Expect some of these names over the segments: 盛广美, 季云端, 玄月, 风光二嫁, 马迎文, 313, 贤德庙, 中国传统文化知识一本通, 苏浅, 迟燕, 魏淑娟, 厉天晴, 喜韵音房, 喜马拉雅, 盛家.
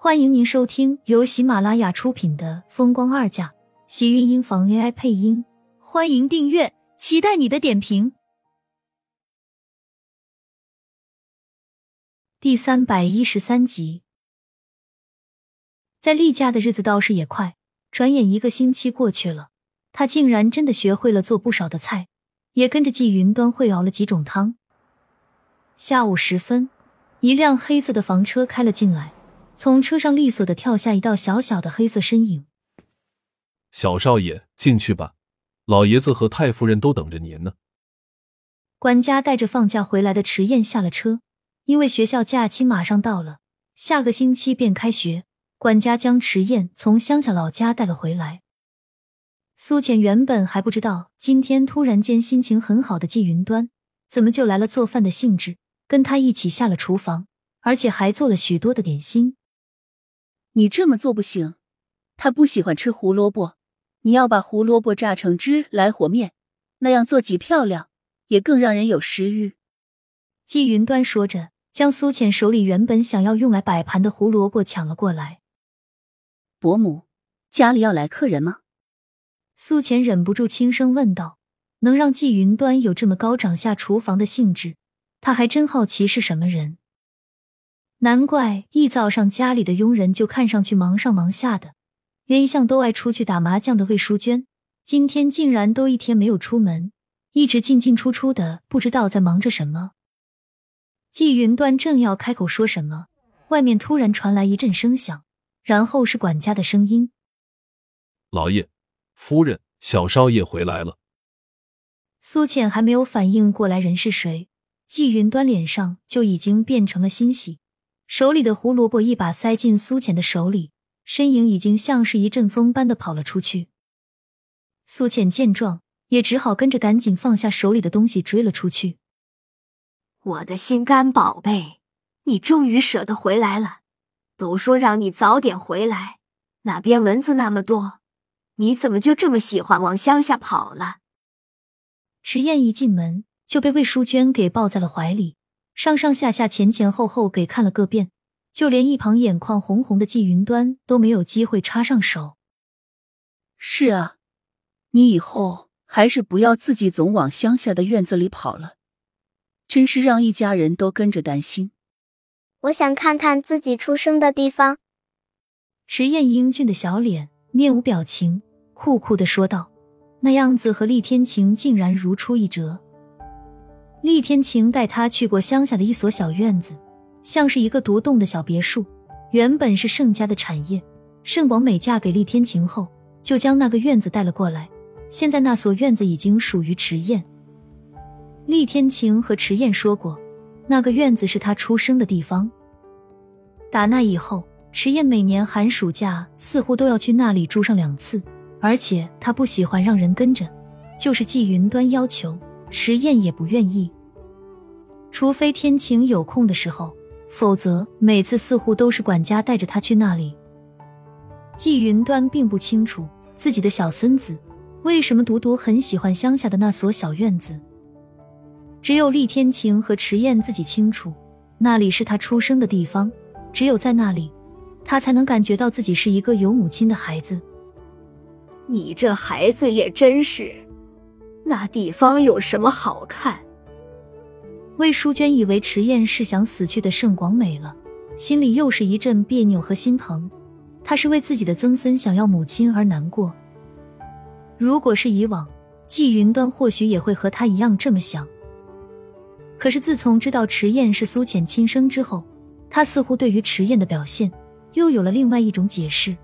欢迎您收听由喜马拉雅出品的《风光二嫁》，喜韵音房 AI 配音。欢迎订阅，期待你的点评。第313集。在例假的日子倒是也快，转眼一个星期过去了，他竟然真的学会了做不少的菜，也跟着季云端会熬了几种汤。下午时分，一辆黑色的房车开了进来，从车上利索地跳下一道小小的黑色身影。小少爷，进去吧，老爷子和太夫人都等着您呢。管家带着放假回来的迟燕下了车，因为学校假期马上到了，下个星期便开学，管家将迟燕从乡下老家带了回来。苏浅原本还不知道今天突然间心情很好的季云端怎么就来了做饭的兴致，跟他一起下了厨房，而且还做了许多的点心。你这么做不行，他不喜欢吃胡萝卜，你要把胡萝卜榨成汁来和面，那样做既漂亮也更让人有食欲。季云端说着，将苏浅手里原本想要用来摆盘的胡萝卜抢了过来。伯母，家里要来客人吗？苏浅忍不住轻声问道。能让季云端有这么高涨下厨房的兴致，他还真好奇是什么人。难怪一早上家里的佣人就看上去忙上忙下的，连一向都爱出去打麻将的魏淑娟今天竟然都一天没有出门，一直进进出出的，不知道在忙着什么。季云端正要开口说什么，外面突然传来一阵声响，然后是管家的声音。老爷，夫人，小少爷回来了。苏浅还没有反应过来人是谁，季云端脸上就已经变成了欣喜，手里的胡萝卜一把塞进苏浅的手里，身影已经像是一阵风般的跑了出去。苏浅见状，也只好跟着赶紧放下手里的东西追了出去。我的心肝宝贝，你终于舍得回来了，都说让你早点回来，哪边蚊子那么多，你怎么就这么喜欢往乡下跑了？迟燕一进门就被魏淑娟给抱在了怀里，上上下下前后后给看了个遍，就连一旁眼眶红红的季云端都没有机会插上手。是啊，你以后还是不要自己总往乡下的院子里跑了，真是让一家人都跟着担心。我想看看自己出生的地方。迟燕英俊的小脸面无表情，酷酷地说道，那样子和厉天晴竟然如出一辙。厉天晴带他去过乡下的一所小院子，像是一个独栋的小别墅，原本是盛家的产业，盛广美嫁给厉天晴后就将那个院子带了过来，现在那所院子已经属于迟燕。厉天晴和迟燕说过，那个院子是他出生的地方。打那以后，迟燕每年寒暑假似乎都要去那里住上2次，而且他不喜欢让人跟着，就是季云端要求，迟燕也不愿意，除非天晴有空的时候，否则每次似乎都是管家带着他去那里。季云端并不清楚自己的小孙子为什么独独很喜欢乡下的那所小院子，只有厉天晴和迟燕自己清楚，那里是他出生的地方，只有在那里，他才能感觉到自己是一个有母亲的孩子。你这孩子也真是，那地方有什么好看？魏淑娟以为迟燕是想死去的盛广美了，心里又是一阵别扭和心疼，她是为自己的曾孙想要母亲而难过。如果是以往，季云端或许也会和她一样这么想，可是自从知道迟燕是苏浅亲生之后，她似乎对于迟燕的表现又有了另外一种解释。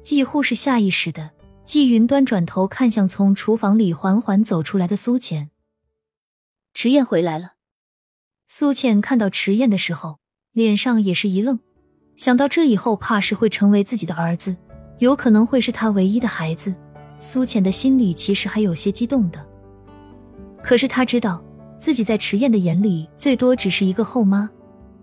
几乎是下意识的，季云端转头看向从厨房里缓缓走出来的苏浅。迟燕回来了。苏浅看到迟燕的时候，脸上也是一愣，想到这以后怕是会成为自己的儿子，有可能会是他唯一的孩子，苏浅的心里其实还有些激动的。可是他知道，自己在迟燕的眼里最多只是一个后妈，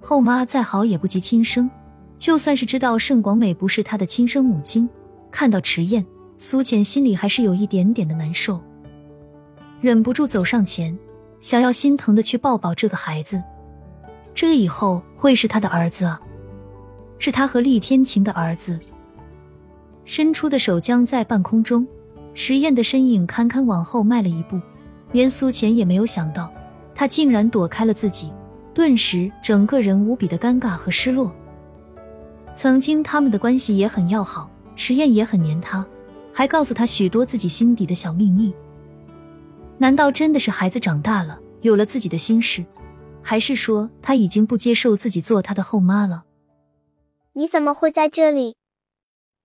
后妈再好也不及亲生，就算是知道盛广美不是她的亲生母亲，看到迟燕，苏浅心里还是有一点点的难受，忍不住走上前，想要心疼的去抱抱这个孩子，这以后会是他的儿子啊，是他和厉天晴的儿子。伸出的手僵在半空中，石燕的身影堪堪往后迈了一步，连苏浅也没有想到，他竟然躲开了自己，顿时整个人无比的尴尬和失落。曾经他们的关系也很要好，石燕也很黏他，还告诉他许多自己心底的小秘密。难道真的是孩子长大了，有了自己的心事？还是说他已经不接受自己做他的后妈了？你怎么会在这里？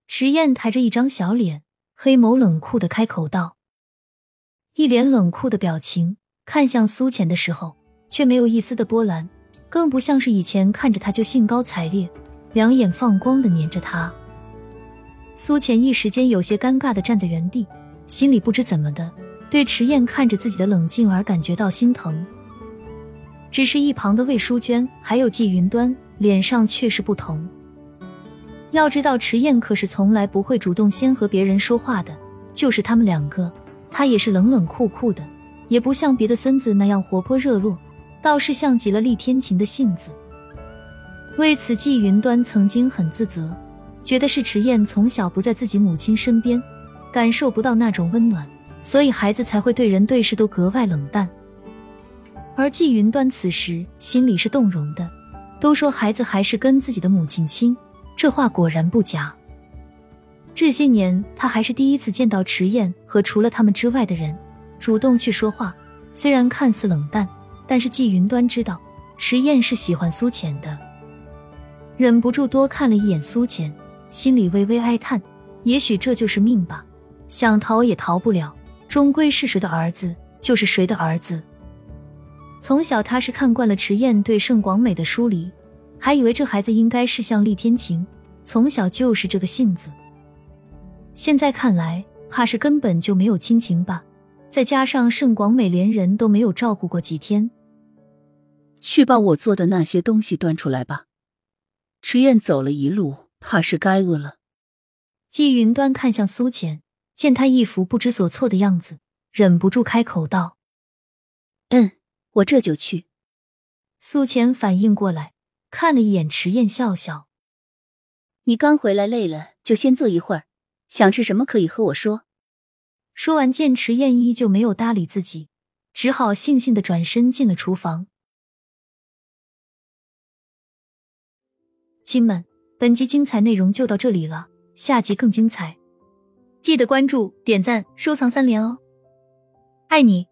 池燕抬着一张小脸，黑眸冷酷地开口道。一脸冷酷的表情，看向苏浅的时候却没有一丝的波澜，更不像是以前看着他就兴高采烈，两眼放光地黏着他。苏浅一时间有些尴尬地站在原地，心里不知怎么的，对池燕看着自己的冷静而感觉到心疼。只是一旁的魏淑娟还有季云端脸上却是不同。要知道池燕可是从来不会主动先和别人说话的，就是他们两个，他也是冷冷酷酷的，也不像别的孙子那样活泼热络，倒是像极了厉天晴的性子。为此季云端曾经很自责，觉得是池燕从小不在自己母亲身边，感受不到那种温暖，所以孩子才会对人对事都格外冷淡。而季云端此时心里是动容的，都说孩子还是跟自己的母亲亲，这话果然不假。这些年他还是第一次见到池燕和除了他们之外的人主动去说话，虽然看似冷淡，但是季云端知道池燕是喜欢苏浅的。忍不住多看了一眼苏浅，心里微微哀叹，也许这就是命吧，想逃也逃不了，终归是谁的儿子就是谁的儿子。从小他是看惯了池燕对盛广美的疏离，还以为这孩子应该是像厉天晴，从小就是这个性子。现在看来怕是根本就没有亲情吧，再加上盛广美连人都没有照顾过几天。去把我做的那些东西端出来吧，池燕走了一路怕是该饿了。季云端看向苏浅，见他一副不知所措的样子，忍不住开口道。我这就去。苏浅反应过来，看了一眼池燕，笑笑。你刚回来累了就先坐一会儿，想吃什么可以和我说。说完见池燕依旧没有搭理自己，只好悻悻地转身进了厨房。亲们，本集精彩内容就到这里了，下集更精彩。记得关注、点赞、收藏3连哦。爱你。